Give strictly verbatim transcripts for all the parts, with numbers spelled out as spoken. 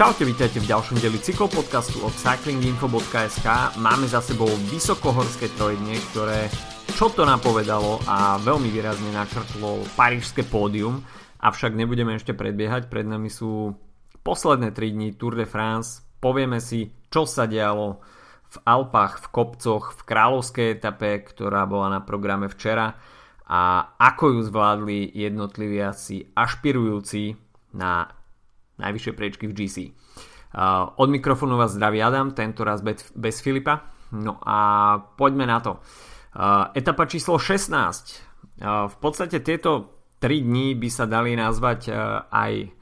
Čaute, vítajte v ďalšom dieli cyklopodcastu od Cyclinginfo.sk. Máme za sebou vysokohorské trojdnie, ktoré čo to napovedalo a veľmi výrazne načrtlo parížske pódium. Avšak nebudeme ešte predbiehať, pred nami sú posledné tri dni Tour de France. Povieme si, čo sa dialo v Alpách, v kopcoch, v kráľovskej etape, ktorá bola na programe včera a ako ju zvládli jednotliví asi ašpirujúci na najvyššie priečky v gé cé. Uh, od mikrofónu vás zdraví Adam, tento raz bez, bez Filipa. No a poďme na to. Uh, etapa číslo šestnásť. Uh, v podstate tieto tri dni by sa dali nazvať uh, aj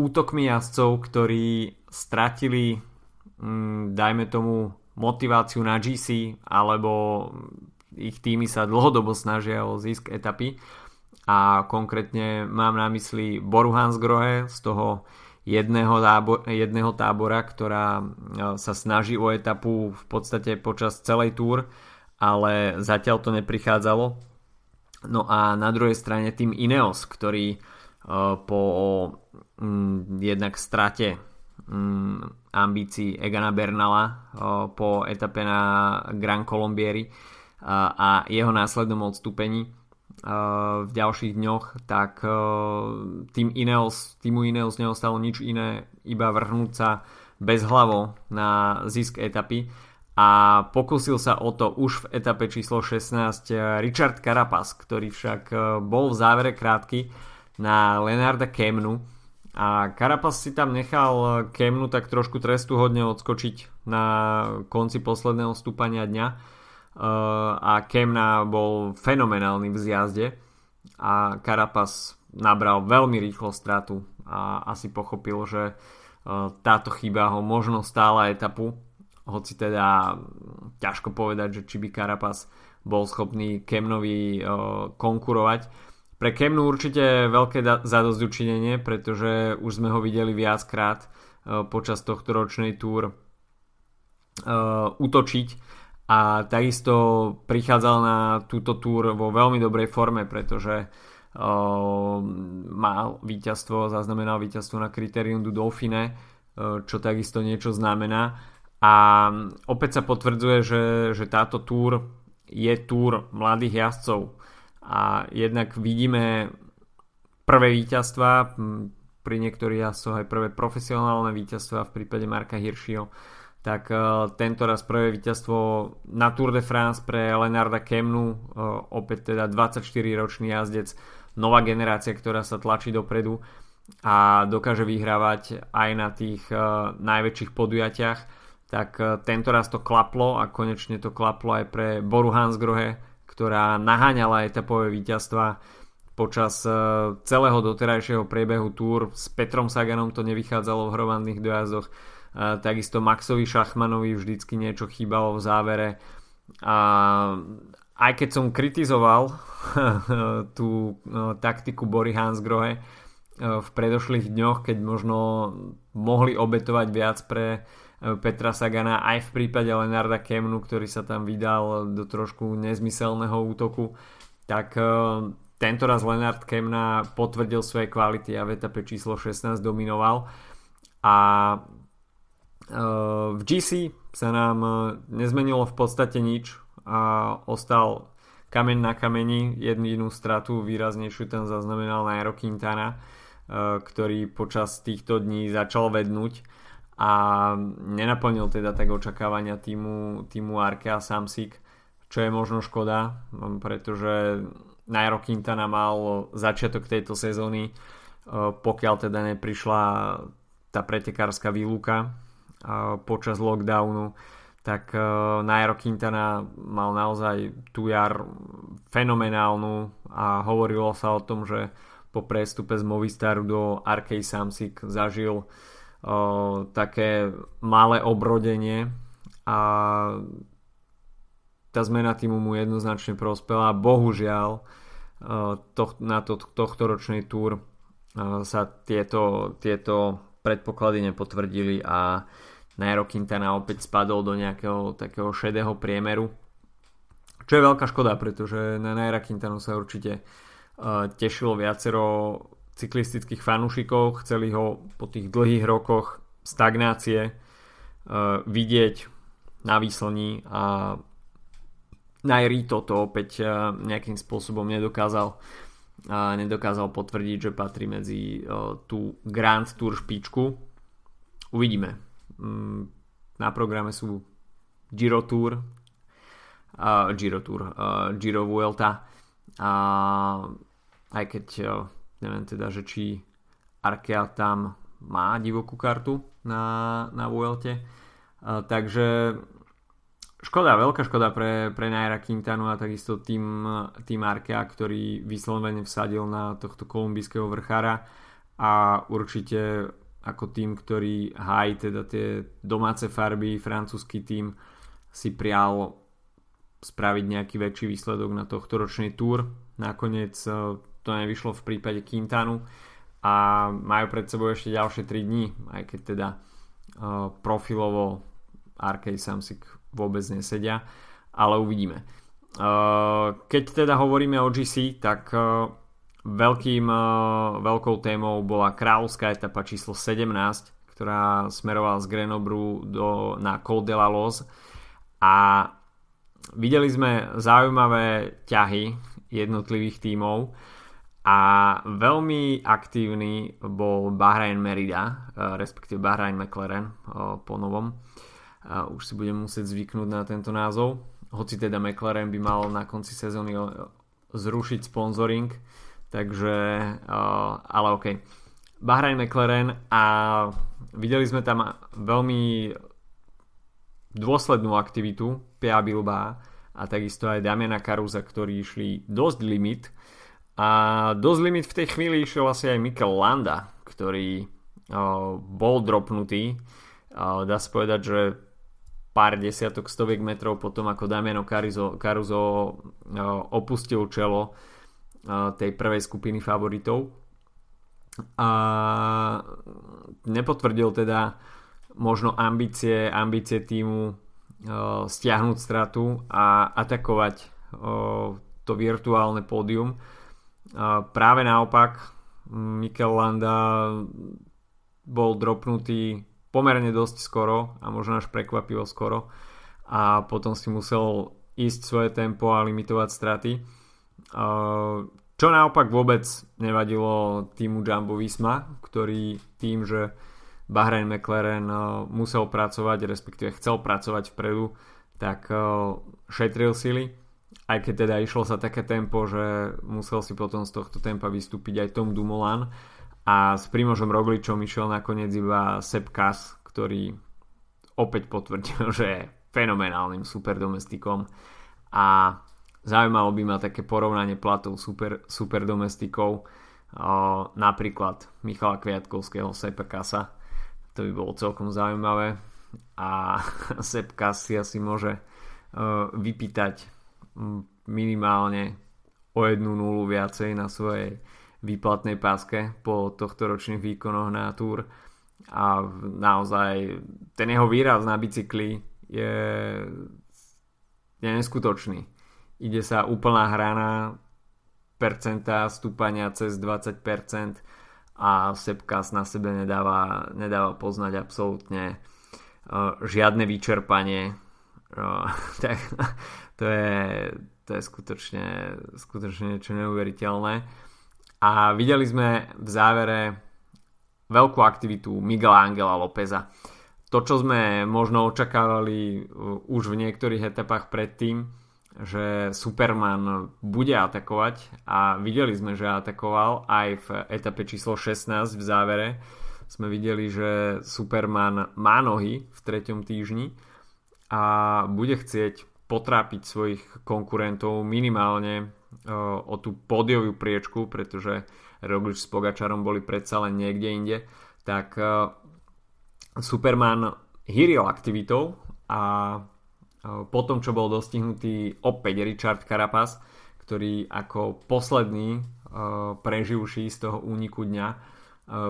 útokmi jazdcov, ktorí stratili, um, dajme tomu, motiváciu na gé cé, alebo ich týmy sa dlhodobo snažia o zisk etapy. A konkrétne mám na mysli Boru Hansgrohe z toho Jedného tábora, jedného tábora, ktorá sa snaží o etapu v podstate počas celej túr, ale zatiaľ to neprichádzalo. No a na druhej strane tým Ineos, ktorý po mm, jednak strate mm, ambícií Egana Bernala po etape na Grand Colombieri a, a jeho následnom odstúpení v ďalších dňoch, tak tým Ineos, týmu Ineos neostalo nič iné, iba vrhnúť sa bezhlavo na zisk etapy a pokúsil sa o to už v etape číslo šestnásť Richard Carapaz, ktorý však bol v závere krátky na Leonarda Kämnu a Carapaz si tam nechal Kämnu tak trošku trestuhodne odskočiť na konci posledného stúpania dňa a Kämna bol fenomenálny v zjazde a Carapaz nabral veľmi rýchlo stratu a asi pochopil, že táto chyba ho možno stála etapu, hoci teda ťažko povedať, že či by Carapaz bol schopný Kämnovi konkurovať. Pre Kämnu určite veľké zadosťučinenie, pretože už sme ho videli viackrát počas tohto ročnej túr útočiť a takisto prichádzal na túto túr vo veľmi dobrej forme, pretože uh, mal víťazstvo, zaznamenal víťazstvo na Kritérium du Dauphine, uh, čo takisto niečo znamená a opäť sa potvrdzuje, že, že táto túr je túr mladých jazdcov a jednak vidíme prvé víťazstva, pri niektorých jazdcoch aj prvé profesionálne víťazstva v prípade Marca Hirschiho, tak tento raz prvé víťazstvo na Tour de France pre Leonarda Kämnu, opäť teda dvadsaťštyriročný jazdec, nová generácia, ktorá sa tlačí dopredu a dokáže vyhrávať aj na tých najväčších podujatiach, tak tento raz to klaplo a konečne to klaplo aj pre Boru Hansgrohe, ktorá naháňala etapové víťazstva počas celého doterajšieho priebehu Tour. S Petrom Saganom to nevychádzalo v hromadných dojazdoch, takisto Maxovi Schachmanovi vždycky niečo chýbalo v závere a aj keď som kritizoval tú taktiku Bory Hansgrohe v predošlých dňoch, keď možno mohli obetovať viac pre Petra Sagana aj v prípade Leonarda Kämnu, ktorý sa tam vydal do trošku nezmyselného útoku, tak tento raz Leonard Kämna potvrdil svoje kvality a v etape číslo šestnásť dominoval a v gé cé sa nám nezmenilo v podstate nič a ostal kameň na kameni. Jednu stratu výraznejšiu ten zaznamenal Nairo Quintana, ktorý počas týchto dní začal vednúť a nenaplnil teda tak očakávania týmu, týmu Arkea Samsic, čo je možno škoda, pretože Nairo Quintana mal začiatok tejto sezóny, pokiaľ teda neprišla tá pretekárska výluka počas lockdownu, tak Nairo Quintana mal naozaj tú jar fenomenálnu a hovorilo sa o tom, že po prestupe z Movistaru do Arkea Samsic zažil uh, také malé obrodenie a tá zmena týmu mu jednoznačne prospela. Bohužiaľ uh, toh- na to- tohtoročnej túr uh, sa tieto, tieto predpoklady nepotvrdili a Nairo Quintana opäť spadol do nejakého takého šedého priemeru, čo je veľká škoda, pretože na Naira Quintanu sa určite uh, tešilo viacero cyklistických fanúšikov, chceli ho po tých dlhých rokoch stagnácie vidieť na výslní a Nairito to opäť nejakým spôsobom nedokázal nedokázal potvrdiť, že patrí medzi tú Grand Tour špičku. Uvidíme. Na programe sú Giro Tour Giro Tour Giro Vuelta a aj keď neviem teda, že či Arkea tam má divokú kartu na, na Vuelte, takže škoda, veľká škoda pre, pre Naira Quintanu a takisto tým, tým Arkea, ktorý vyslovene vsadil na tohto kolumbijského vrchára a určite ako tým, ktorý hájí teda tie domáce farby, francúzsky tým si prial spraviť nejaký väčší výsledok na tohtoročnej túr. Nakoniec to nevyšlo v prípade Quintanu a majú pred sebou ešte ďalšie tri dni, aj keď teda profilovo Arkea Samsic vôbec nesedia, ale uvidíme. Keď teda hovoríme o gé cé, tak veľkým, veľkou témou bola kráľovská etapa číslo sedemnásť, ktorá smerovala z Grenobru do, na Col de la Loze a videli sme zaujímavé ťahy jednotlivých tímov a veľmi aktívny bol Bahrain Merida, respektíve Bahrain McLaren po novom. A už si budem musieť zvyknúť na tento názov, hoci teda McLaren by mal na konci sezóny zrušiť sponzoring, takže ale ok, Bahrain McLaren a videli sme tam veľmi dôslednú aktivitu Pea Bilbao a takisto aj Damiana Carusa, ktorí išli dosť limit a dosť limit v tej chvíli išiel asi aj Mikel Landa, ktorý bol dropnutý, dá sa povedať, že pár desiatok, stoviek metrov potom ako Damiano Caruso, Caruso opustil čelo tej prvej skupiny favoritov a nepotvrdil teda možno ambície, ambície týmu stiahnuť stratu a atakovať to virtuálne pódium. Práve naopak Mikel Landa bol dropnutý pomerne dosť skoro a možno až prekvapivo skoro a potom si musel ísť svoje tempo a limitovať straty, čo naopak vôbec nevadilo týmu Jumbo Visma, ktorý tým, že Bahrain McLaren musel pracovať, respektíve chcel pracovať vpredu, tak šetril sily, aj keď teda išlo sa také tempo, že musel si potom z tohto tempa vystúpiť aj Tom Dumoulin a s Primožom Rogličom išiel nakoniec iba Sepp Kuss, ktorý opäť potvrdil, že je fenomenálnym superdomestikom a zaujímalo by ma také porovnanie platov super, superdomestikov, napríklad Michala Kviatkovského, Seppa Kussa, to by bolo celkom zaujímavé a Sepp Kuss si asi môže vypýtať minimálne o jednu nulu viacej na svojej výplatnej páske po tohtoročných výkonoch na túr a naozaj ten jeho výraz na bicykli je, je neskutočný, ide sa úplná hrana percenta stúpania cez dvadsať percent a Sepp Kuss na sebe nedáva, nedáva poznať absolútne uh, žiadne vyčerpanie, uh, tak, to je to je skutočne, skutočne niečo neuveriteľné. A videli sme v závere veľkú aktivitu Miguela Ángela Lópeza. To, čo sme možno očakávali už v niektorých etapách predtým, že Superman bude atakovať a videli sme, že atakoval aj v etape číslo šestnásť v závere. Sme videli, že Superman má nohy v treťom týždni a bude chcieť potrápiť svojich konkurentov minimálne o tú pódiovú priečku, pretože Roglič s Pogačarom boli predsa len niekde inde, tak Superman hýril aktivitou a potom, čo bol dostihnutý opäť Richard Carapaz, ktorý ako posledný preživší z toho úniku dňa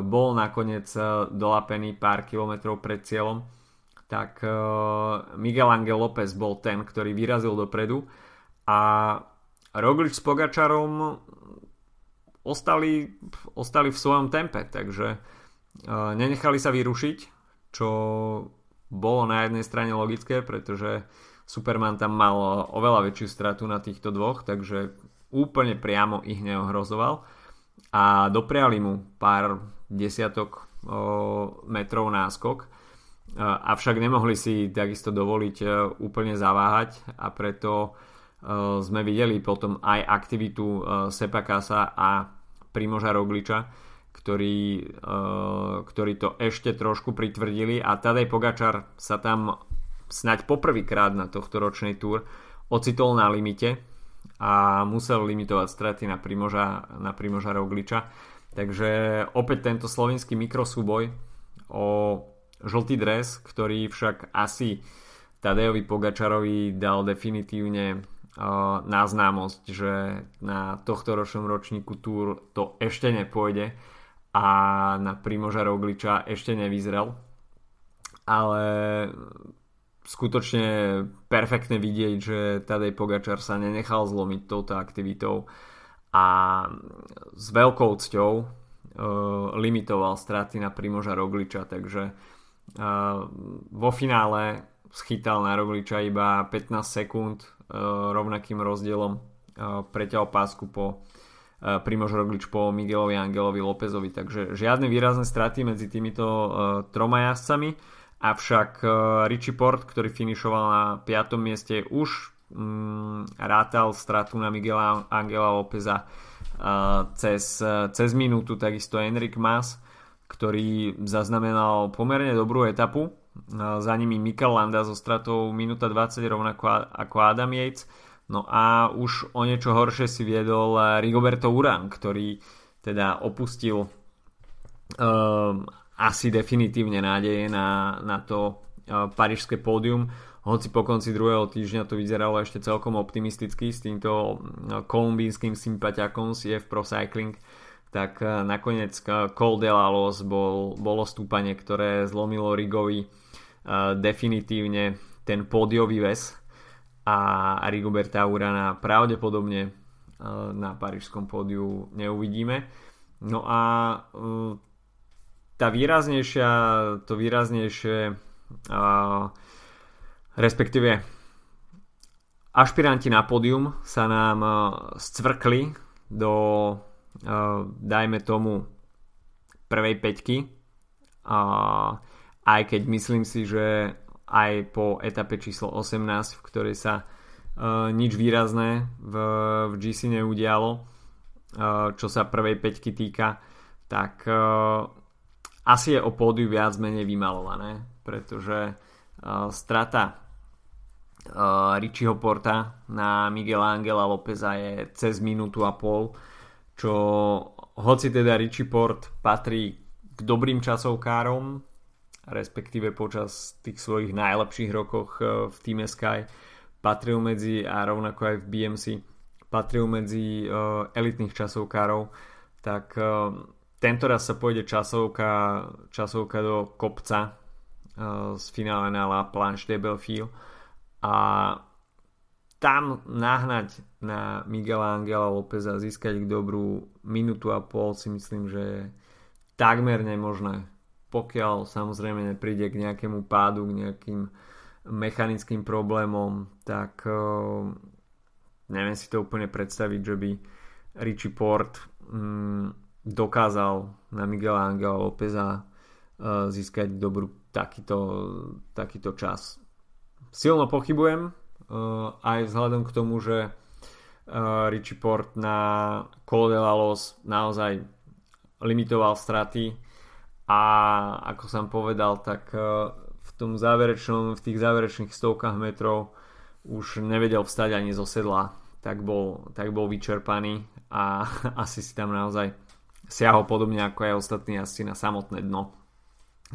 bol nakoniec dolapený pár kilometrov pred cieľom, tak Miguel Ángel López bol ten, ktorý vyrazil dopredu a Roglič s Pogačarom ostali, ostali v svojom tempe, takže nenechali sa vyrušiť, čo bolo na jednej strane logické, pretože Superman tam mal oveľa väčšiu stratu na týchto dvoch, takže úplne priamo ich neohrozoval a dopriali mu pár desiatok metrov náskok, avšak nemohli si takisto dovoliť úplne zaváhať a preto sme videli potom aj aktivitu Seppa Kussa a Primoža Rogliča, Ktorí, ktorí to ešte trošku pritvrdili, a Tadej Pogačar sa tam snáď poprvýkrát na tohto ročnej túr ocitol na limite a musel limitovať straty na Primoža, na Primoža Rogliča. Takže opäť tento slovenský mikrosúboj o žltý dres, ktorý však asi Tadejovi Pogačarovi dal definitívne na známosť, že na tohto ročnom ročníku túr to ešte nepôjde a na Primoža Rogliča ešte nevyzrel, ale skutočne perfektne vidieť, že Tadej Pogačar sa nenechal zlomiť touto aktivitou a s veľkou cťou e, limitoval straty na Primoža Rogliča, takže e, vo finále schytal na Rogliča iba pätnásť sekúnd, e, rovnakým rozdielom e, preťal pásku po Primož Roglič po Miguelovi Angelovi Lópezovi, takže žiadne výrazné straty medzi týmito uh, troma jazdcami, avšak uh, Richie Port, ktorý finišoval na piatom mieste, už um, rátal stratu na Miguela Angela Lópeza uh, cez, uh, cez minútu, takisto Enric Mas, ktorý zaznamenal pomerne dobrú etapu, uh, za nimi Mikel Landa so stratou minúta dvadsať, rovnako ako Adam Yates. No a už o niečo horšie si viedol Rigoberto Urán, ktorý teda opustil um, asi definitívne nádeje na, na to uh, parížské pódium, hoci po konci druhého týždňa to vyzeralo ešte celkom optimisticky s týmto kolumbínskym sympatiakom C F Pro Cycling, tak uh, nakoniec uh, Col de la Loze bol, bolo stúpanie, ktoré zlomilo Rigovi uh, definitívne ten pódiový ves a Rigoberta Urana pravdepodobne na parížskom pódiu neuvidíme. No a tá výraznejšia to výraznejšie respektíve ašpiranti na pódium sa nám scvrkli do dajme tomu prvej päťky, aj keď myslím si, že aj po etape číslo osemnásť, v ktorej sa uh, nič výrazné v, v gé cé neudialo, uh, čo sa prvej päťky týka, tak uh, asi je o pódiu viac menej vymalované, pretože uh, strata uh, Richieho Porta na Miguela Angela Lópeza je cez minútu a pol, čo hoci teda Richie Port patrí k dobrým časovkárom, respektíve počas tých svojich najlepších rokoch v týme Sky patril medzi, a rovnako aj v bé em cé patril medzi uh, elitných časovkárov, tak uh, tentoraz sa pôjde časovka, časovka do kopca uh, z finále na La Planche des Belles Filles a tam nahnať na Miguela Angela Lópeza, získať dobrú minútu a pol, si myslím, že je takmer nemožné, pokiaľ samozrejme nepríde k nejakému pádu, k nejakým mechanickým problémom, tak uh, neviem si to úplne predstaviť, že by Richie Port um, dokázal na Miguela Angela Lópeza uh, získať dobrú takýto, takýto čas. Silno pochybujem, uh, aj vzhľadom k tomu, že uh, Richie Port na Col de la Loze naozaj limitoval straty a ako som povedal, tak v tom záverečnom v tých záverečných stovkách metrov už nevedel vstať ani zo sedla, tak bol, tak bol vyčerpaný a asi si tam naozaj siahol podobne ako aj ostatní asi na samotné dno.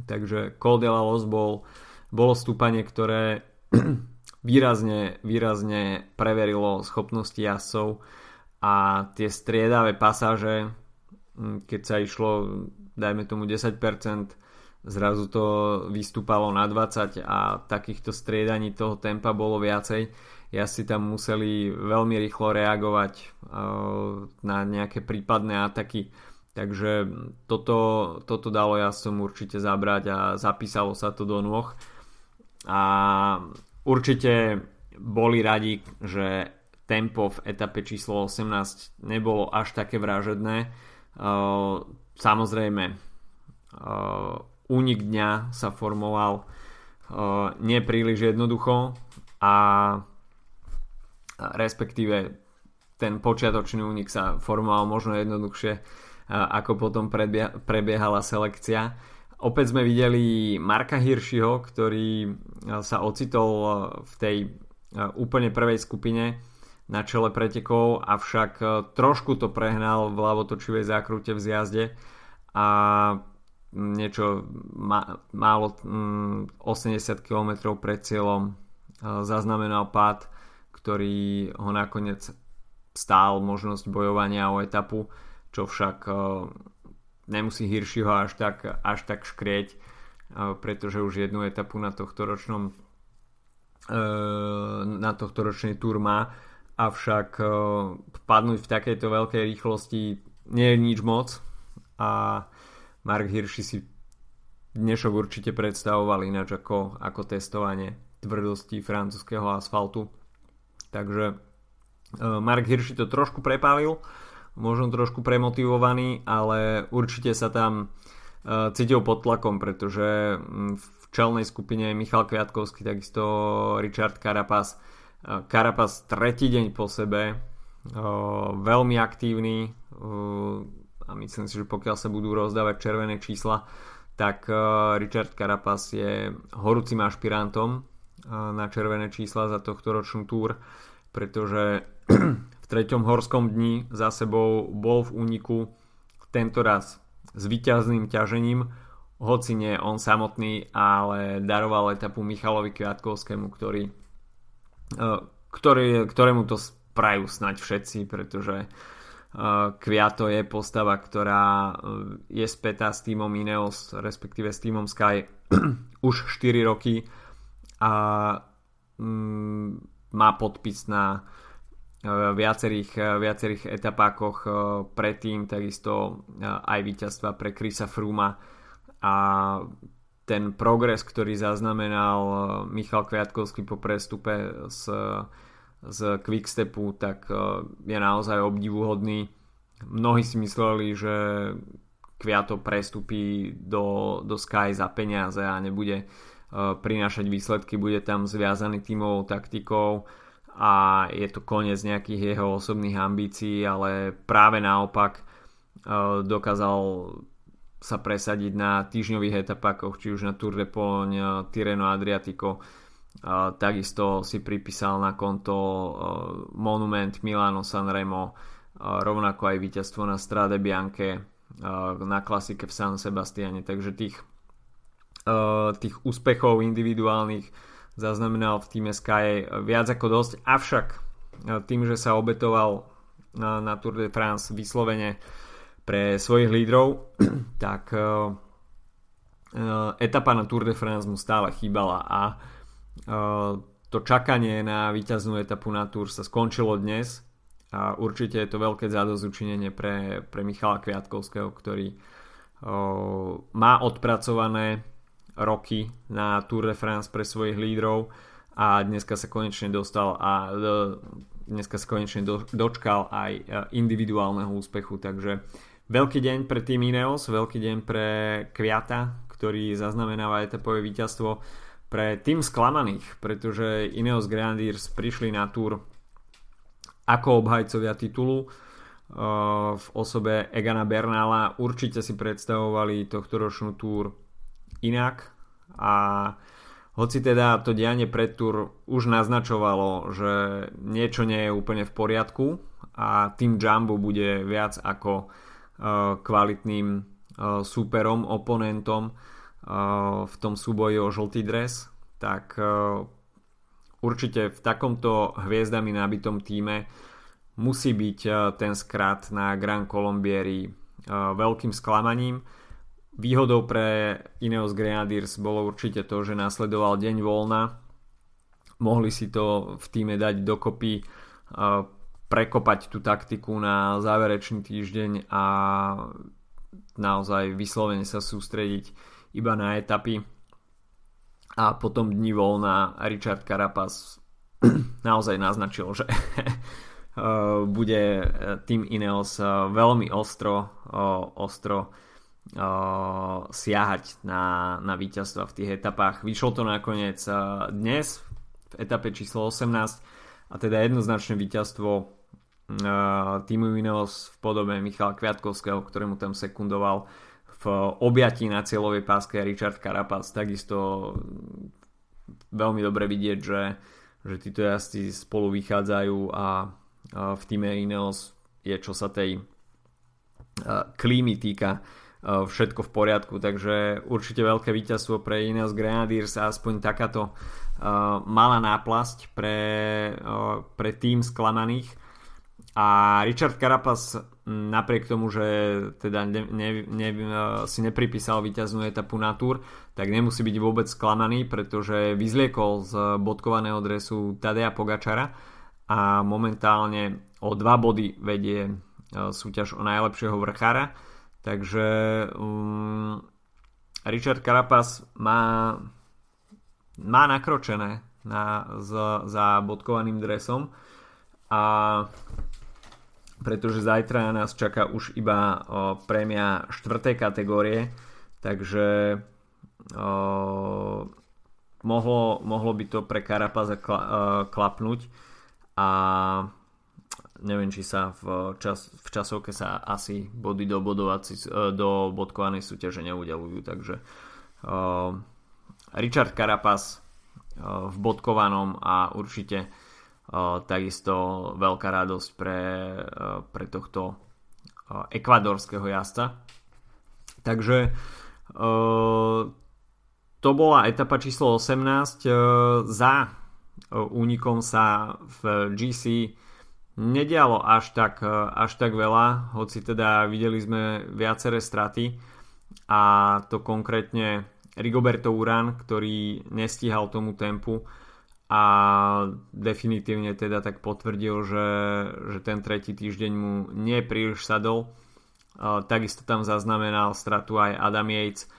Takže Col de la Loze bol, bolo stúpanie, ktoré výrazne, výrazne preverilo schopnosti jazdcov a tie striedavé pasáže, keď sa išlo dajme tomu desať percent, zrazu to vystúpalo na dvadsať percent a takýchto striedaní toho tempa bolo viacej. Jazdci tam museli veľmi rýchlo reagovať na nejaké prípadné ataky Takže toto, toto dalo ja som určite zabrať a zapísalo sa to do nôh. A určite boli radi, že tempo v etape číslo osemnásť nebolo až také vražedné. Samozrejme, únik dňa sa formoval nepríliš jednoducho a respektíve ten počiatočný únik sa formoval možno jednoduchšie, ako potom prebieha, prebiehala selekcia. Opäť sme videli Marca Hirschiho, ktorý sa ocitol v tej úplne prvej skupine na čele pretekov, avšak trošku to prehnal v ľavotočivej zákrute v zjazde a niečo málo osemdesiat kilometrov pred cieľom zaznamenal pád, ktorý ho nakoniec stál možnosť bojovania o etapu, čo však nemusí Hirschiho až tak, až tak škrieť, pretože už jednu etapu na tohtoročnom na tohtoročnej Tour má. Avšak padnúť v takejto veľkej rýchlosti nie je nič moc a Marc Hirschi si dnešok určite predstavoval ináč ako, ako testovanie tvrdosti francúzskeho asfaltu. Takže Marc Hirschi to trošku prepálil, možno trošku premotivovaný, ale určite sa tam cítil pod tlakom, pretože v čelnej skupine Michal Kviatkovský, takisto Richard Carapaz Carapaz tretí deň po sebe, veľmi aktívny a myslím si, že pokiaľ sa budú rozdávať červené čísla, tak Richard Carapaz je horúcim ašpirantom na červené čísla za tohtoročnú Túr, pretože v treťom horskom dni za sebou bol v úniku tento raz s víťazným ťažením, hoci nie on samotný, ale daroval etapu Michalovi Kviatkovskému, ktorý Ktoré, ktorému to sprajú snaď všetci, pretože Kviato je postava, ktorá je spätá s tímom Ineos, respektíve s tímom Sky už štyri roky a má podpis na viacerých, viacerých etapákoch predtým, takisto aj víťazstva pre Chrisa Frooma a ten progres, ktorý zaznamenal Michal Kviatkovský po prestupe z, z Quickstepu, tak je naozaj obdivuhodný. Mnohí si mysleli, že Kviato prestupí do, do Sky za peniaze a nebude prinášať výsledky, bude tam zviazaný tímovou taktikou a je to koniec nejakých jeho osobných ambícií, ale práve naopak dokázal sa presadiť na týždňových etapách, či už na Tour de Pologne, Tirreno Adriatico. Takisto si pripísal na konto Monument, Milano Sanremo, rovnako aj víťazstvo na Strade Bianche, na klasike v San Sebastiane. Takže tých, tých úspechov individuálnych zaznamenal v týme Sky viac ako dosť, avšak tým, že sa obetoval na Tour de France vyslovene pre svojich lídrov, tak uh, etapa na Tour de France mu stále chýbala a uh, to čakanie na víťaznú etapu na Tour sa skončilo dnes a určite je to veľké zadosťučinenie pre, pre Michala Kviatkovského, ktorý uh, má odpracované roky na Tour de France pre svojich lídrov a dneska sa konečne dostal a dneska sa konečne do, dočkal aj individuálneho úspechu, takže veľký deň pre tým Ineos, veľký deň pre Kviata, ktorý zaznamenáva etapové víťazstvo, pre tým sklamaných, pretože Ineos Grenadiers prišli na Tour ako obhajcovia titulu v osobe Egana Bernala. Určite si predstavovali tohtoročnú Tour inak a hoci teda to dianie pred Tour už naznačovalo, že niečo nie je úplne v poriadku a tým Jumbo bude viac ako kvalitným súperom, oponentom v tom súboji o žltý dres, tak určite v takomto hviezdami nabitom týme musí byť ten skrat na Grand Colombieri veľkým sklamaním. Výhodou pre Ineos Grenadiers bolo určite to, že nasledoval deň voľna, mohli si to v týme dať dokopy, prekopať tú taktiku na záverečný týždeň a naozaj vyslovene sa sústrediť iba na etapy. A potom dni voľna Richard Carapaz naozaj naznačil, že bude tým Ineos veľmi ostro ostro siahať na, na víťazstva v tých etapách. Vyšlo to nakoniec dnes v etape číslo osemnásť a teda jednoznačné víťazstvo týmu Ineos v podobe Michala Kviatkovského, ktorému tam sekundoval v objatí na cieľovej páske Richard Carapaz. Takisto veľmi dobre vidieť, že, že títo jazdci spolu vychádzajú a v týme Ineos je, čo sa tej klímy týka, všetko v poriadku. Takže určite veľké víťazstvo pre Ineos Grenadiers a aspoň takáto malá náplasť pre, pre tým sklamaných. A Richard Carapaz napriek tomu, že teda ne, ne, ne, si nepripísal víťaznú etapu na Tour, tak nemusí byť vôbec sklamaný, pretože vyzliekol z bodkovaného dresu Tadeja Pogačara a momentálne o dva body vedie súťaž o najlepšieho vrchára. Takže um, Richard Carapaz má, má nakročené na, za, za bodkovaným dresom, a pretože zajtra nás čaká už iba prémia štvrtej kategórie, takže o, mohlo, mohlo by to pre Carapaza kla, klapnúť a neviem, či sa v, čas, v časovke sa asi body do, do bodkovanej súťaže neudeľujú, takže o, Richard Carapaz o, v bodkovanom a určite Uh, takisto veľká radosť pre, uh, pre tohto uh, ekvadorského jazdca. Takže uh, to bola etapa číslo osemnásť. Uh, za uh, únikom sa v gé cé nedialo až tak, uh, až tak veľa, hoci teda videli sme viaceré straty, a to konkrétne Rigoberto Urán, ktorý nestíhal tomu tempu a definitívne teda tak potvrdil, že, že ten tretí týždeň mu nie príliš sadol. Takisto tam zaznamenal stratu aj Adam Yates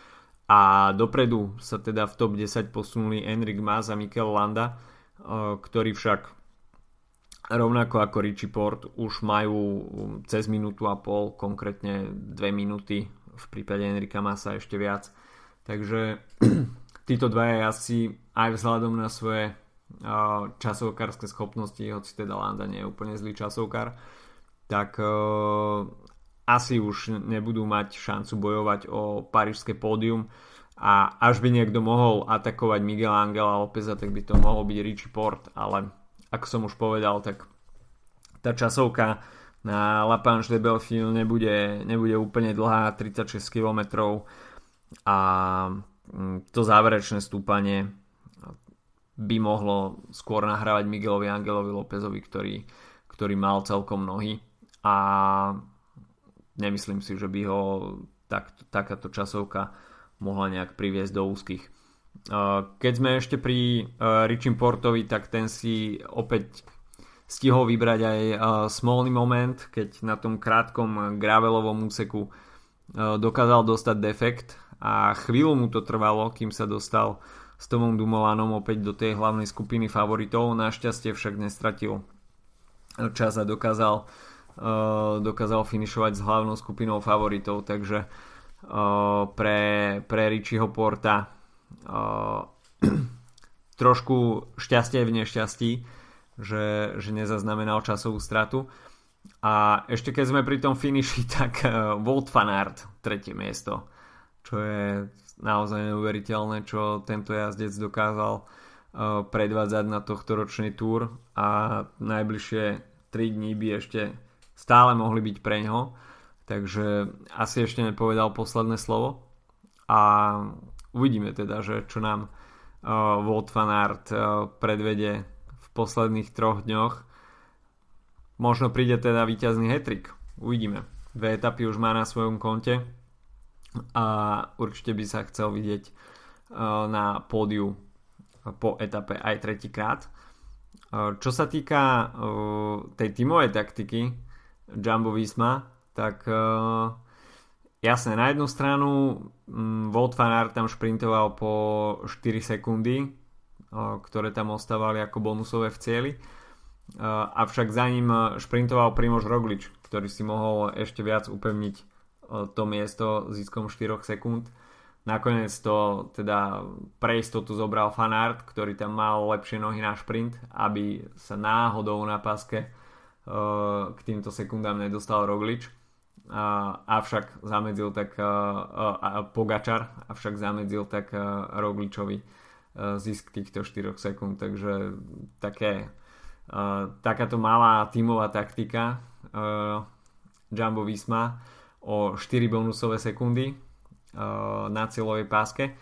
a dopredu sa teda v top desať posunuli Enric Mas a Mikel Landa, ktorí však rovnako ako Richie Port už majú cez minútu a pol, konkrétne dve minúty v prípade Enrika Masa ešte viac. Takže títo dvaja jazdci aj vzhľadom na svoje časovkárske schopnosti, hoci teda Landa nie je úplne zlý časovkár, tak uh, asi už nebudú mať šancu bojovať o parížské pódium, a až by niekto mohol atakovať Miguel Ángela Lópeza, tak by to mohol byť Richie Port, ale ako som už povedal, tak tá časovka na La Planche des Belles Filles nebude, nebude úplne dlhá, tridsaťšesť kilometrov, a to záverečné stúpanie by mohlo skôr nahrávať Miguelovi Angelovi Lópezovi, ktorý, ktorý mal celkom nohy, a nemyslím si, že by ho tak, takáto časovka mohla nejak priviesť do úzkých. Keď sme ešte pri Richie Portovi, tak ten si opäť stihol vybrať aj smolný moment, keď na tom krátkom gravelovom úseku dokázal dostať defekt, a chvíľu mu to trvalo, kým sa dostal s Tomom Dumoulinom opäť do tej hlavnej skupiny favoritov. Našťastie však nestratil čas a dokázal, uh, dokázal finišovať s hlavnou skupinou favoritov, takže uh, pre, pre Richieho Porta uh, trošku šťastie v nešťastí, že, že nezaznamenal časovú stratu. A ešte keď sme pri tom finiši, tak uh, Wout van Aert, tretie miesto, čo je naozaj neuveriteľné, čo tento jazdec dokázal uh, predvádzať na tohtoročný túr, a najbližšie tri dni by ešte stále mohli byť pre ňoho, takže asi ešte nepovedal posledné slovo, a uvidíme teda, že čo nám uh, Wout van Aert uh, predvede v posledných troch dňoch. Možno príde teda víťazný hat-trick, uvidíme. Dve etapy už má na svojom konte a určite by sa chcel vidieť na pódiu po etape aj tretíkrát. Čo sa týka tej tímovej taktiky Jumbo Visma, tak Jasné, na jednu stranu Wout van Aert tam šprintoval po štyri sekundy, ktoré tam ostávali ako bonusové v cieli. Avšak za ním šprintoval Primož Roglič, ktorý si mohol ešte viac upevniť to miesto ziskom štyri sekúnd. Nakoniec to teda pre istotu zobral Van Aert, ktorý tam mal lepšie nohy na šprint, aby sa náhodou na páske k týmto sekundám nedostal Roglič. Uh, avšak zamedzil tak uh, uh, Pogačar avšak zamedzil tak uh, Rogličovi uh, zisk týchto štyroch sekúnd, takže také uh, takáto malá tímová taktika uh, Jumbo Visma o štyri bonusové sekundy uh, na cieľovej páske.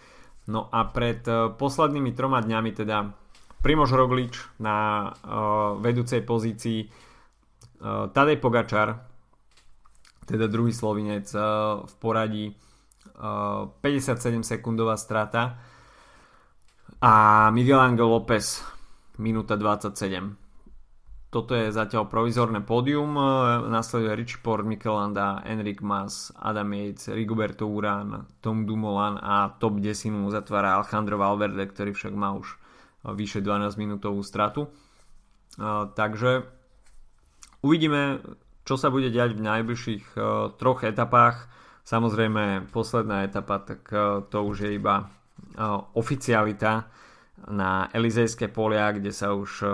No a pred uh, poslednými troma dňami teda Primož Roglič na uh, vedúcej pozícii, uh, Tadej Pogačar, teda druhý Slovinec v poradí, päťdesiatsedem sekundová strata, a Miguel Ángel López minúta dvadsaťsedem. Toto je zatiaľ provizorné pódium. Nasleduje Richie Port, Mikel Landa, Enric Mas, Adam Yates, Rigoberto Urán, Tom Dumoulin a top desať mu zatvára Alejandro Valverde, ktorý však má už vyše dvanásťminútovú stratu. Takže uvidíme, čo sa bude diať v najbližších uh, troch etapách. Samozrejme, posledná etapa, tak uh, to už je iba uh, oficialita na Elizejské polia, kde sa už uh,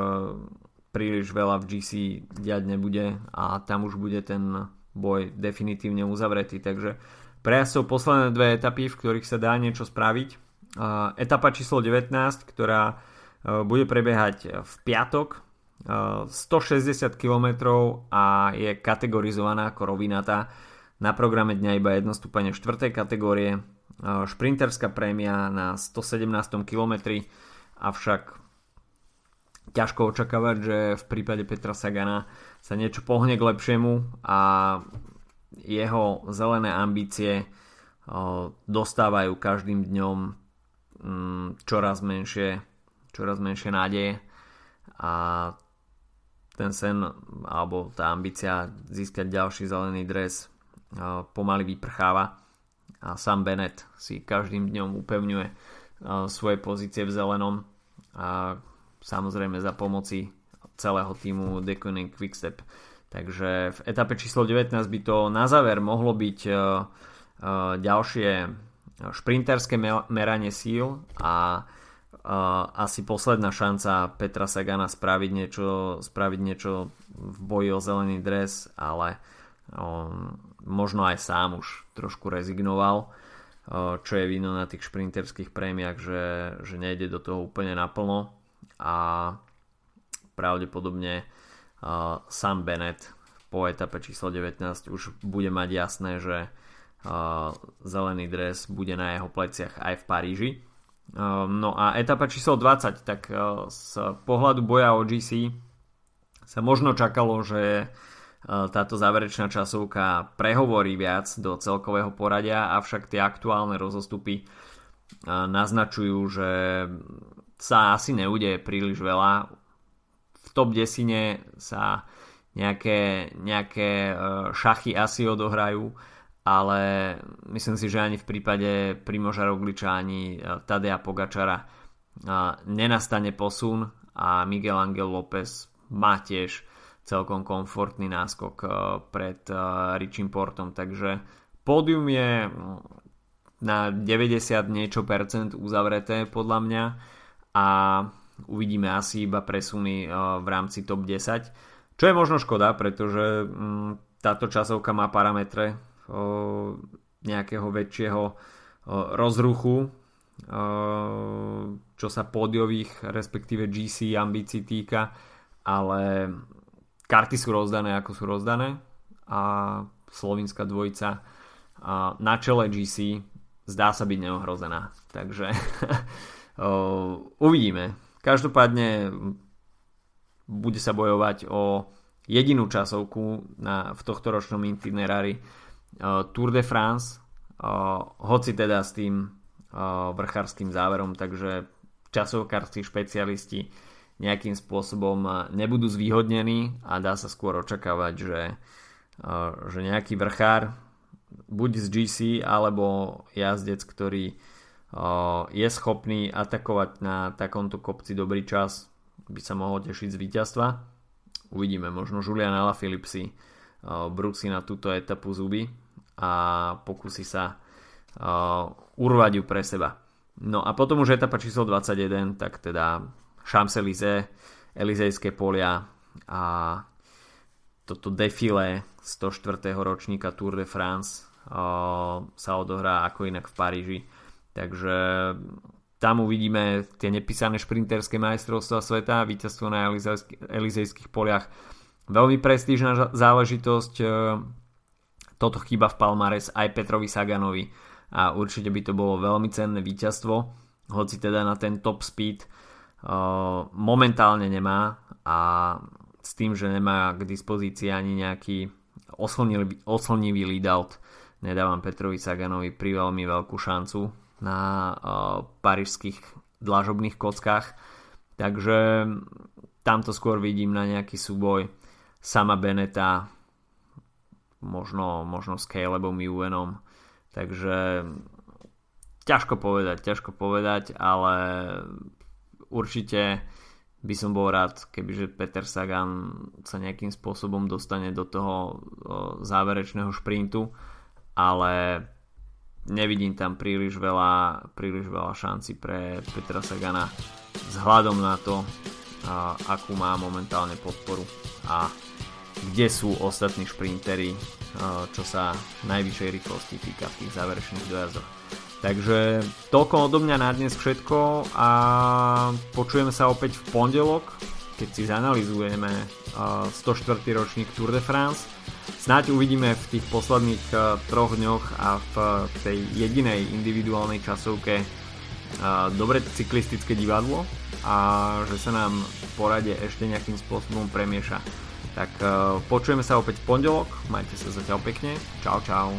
príliš veľa v gé cé diať nebude a tam už bude ten boj definitívne uzavretý. Takže pre nás sú posledné dve etapy, v ktorých sa dá niečo spraviť. Uh, etapa číslo devätnásť, ktorá uh, bude prebiehať v piatok, stošesťdesiat kilometrov, a je kategorizovaná ako rovinatá. Na programe dňa iba jedno stúpanie štvrtej kategórie, šprinterská prémia na stosedemnástom kilometri, avšak ťažko očakávať, že v prípade Petra Sagana sa niečo pohne k lepšiemu a jeho zelené ambície dostávajú každým dňom čoraz menšie, čoraz menšie nádeje a ten sen alebo tá ambícia získať ďalší zelený dres pomaly vyprcháva a Sam Bennett si každým dňom upevňuje svoje pozície v zelenom, a samozrejme za pomoci celého týmu The Koenig Quickstep. Takže v etape číslo devätnásť by to na záver mohlo byť ďalšie šprinterské meranie síl a asi posledná šanca Petra Sagana spraviť niečo, spraviť niečo v boji o zelený dres, ale um, možno aj sám už trošku rezignoval, uh, čo je vidno na tých šprinterských prémiách, že, že nejde do toho úplne naplno a pravdepodobne uh, Sam Bennett po etape číslo devätnásť už bude mať jasné, že uh, zelený dres bude na jeho pleciach aj v Paríži. No a etapa číslo dvadsať, tak z pohľadu boja o gé cé sa možno čakalo, že táto záverečná časovka prehovorí viac do celkového poradia, avšak tie aktuálne rozostupy naznačujú, že sa asi neudeje príliš veľa. V top desine sa nejaké, nejaké šachy asi odohrajú, ale myslím si, že ani v prípade Primoža Rogliča ani Tadeja Pogačara nenastane posun a Miguel Ángel López má tiež celkom komfortný náskok pred Richim Portom, takže pódium je na deväťdesiat niečo percent uzavreté podľa mňa a uvidíme asi iba presuny v rámci top desať, čo je možno škoda, pretože táto časovka má parametre nejakého väčšieho rozruchu, čo sa pódiových respektíve gé cé ambícií týka, ale karty sú rozdané ako sú rozdané a slovinská dvojica na čele gé cé zdá sa byť neohrozená, takže uvidíme. Každopádne bude sa bojovať o jedinú časovku na, v tohtoročnom itinerári Tour de France, hoci teda s tým vrchárským záverom, takže časovkárci špecialisti nejakým spôsobom nebudú zvýhodnení a dá sa skôr očakávať, že, že nejaký vrchár buď z gé cé alebo jazdec, ktorý uh, je schopný atakovať na takomto kopci dobrý čas, by sa mohol tešiť z víťazstva. Uvidíme, možno Julian Alaphilippe si uh, brúsi na túto etapu zuby a pokusí sa uh, urvať ju pre seba. No a potom už etapa číslo dvadsaťjeden, tak teda Champs-Élysées, Elizejské polia a toto defilé sto štvrtého ročníka Tour de France uh, sa odohrá ako inak v Paríži. Takže tam uvidíme tie nepísané šprinterské majstrovstvá sveta, víťazstvo na Elizejských poliach. Veľmi prestížna záležitosť. Toto chýba v palmares aj Petrovi Saganovi a určite by to bolo veľmi cenné víťazstvo, hoci teda na ten top speed uh, momentálne nemá, a s tým, že nemá k dispozícii ani nejaký oslnivý, oslnivý leadout, nedávam Petrovi Saganovi pri veľmi veľkú šancu na uh, parížských dlažobných kockách, takže tamto skôr vidím na nejaký súboj Sama Beneta, možno, možno s Calebom Ewanom, takže ťažko povedať, ťažko povedať, ale určite by som bol rád, kebyže Peter Sagan sa nejakým spôsobom dostane do toho záverečného šprintu, ale nevidím tam príliš veľa, príliš veľa šanci pre Petra Sagana vzhľadom na to, akú má momentálne podporu a kde sú ostatní šprinteri, čo sa najvyššej rýchlosti týka v tých záverečných dojazdoch. Takže toľko odo mňa na dnes všetko a počujeme sa opäť v pondelok, keď si zanalizujeme sto štvrtý ročník Tour de France. Snáď uvidíme v tých posledných troch dňoch a v tej jedinej individuálnej časovke dobre cyklistické divadlo a že sa nám v porade ešte nejakým spôsobom premieša. Tak počujeme sa opäť v pondelok, majte sa zatiaľ pekne, čau čau.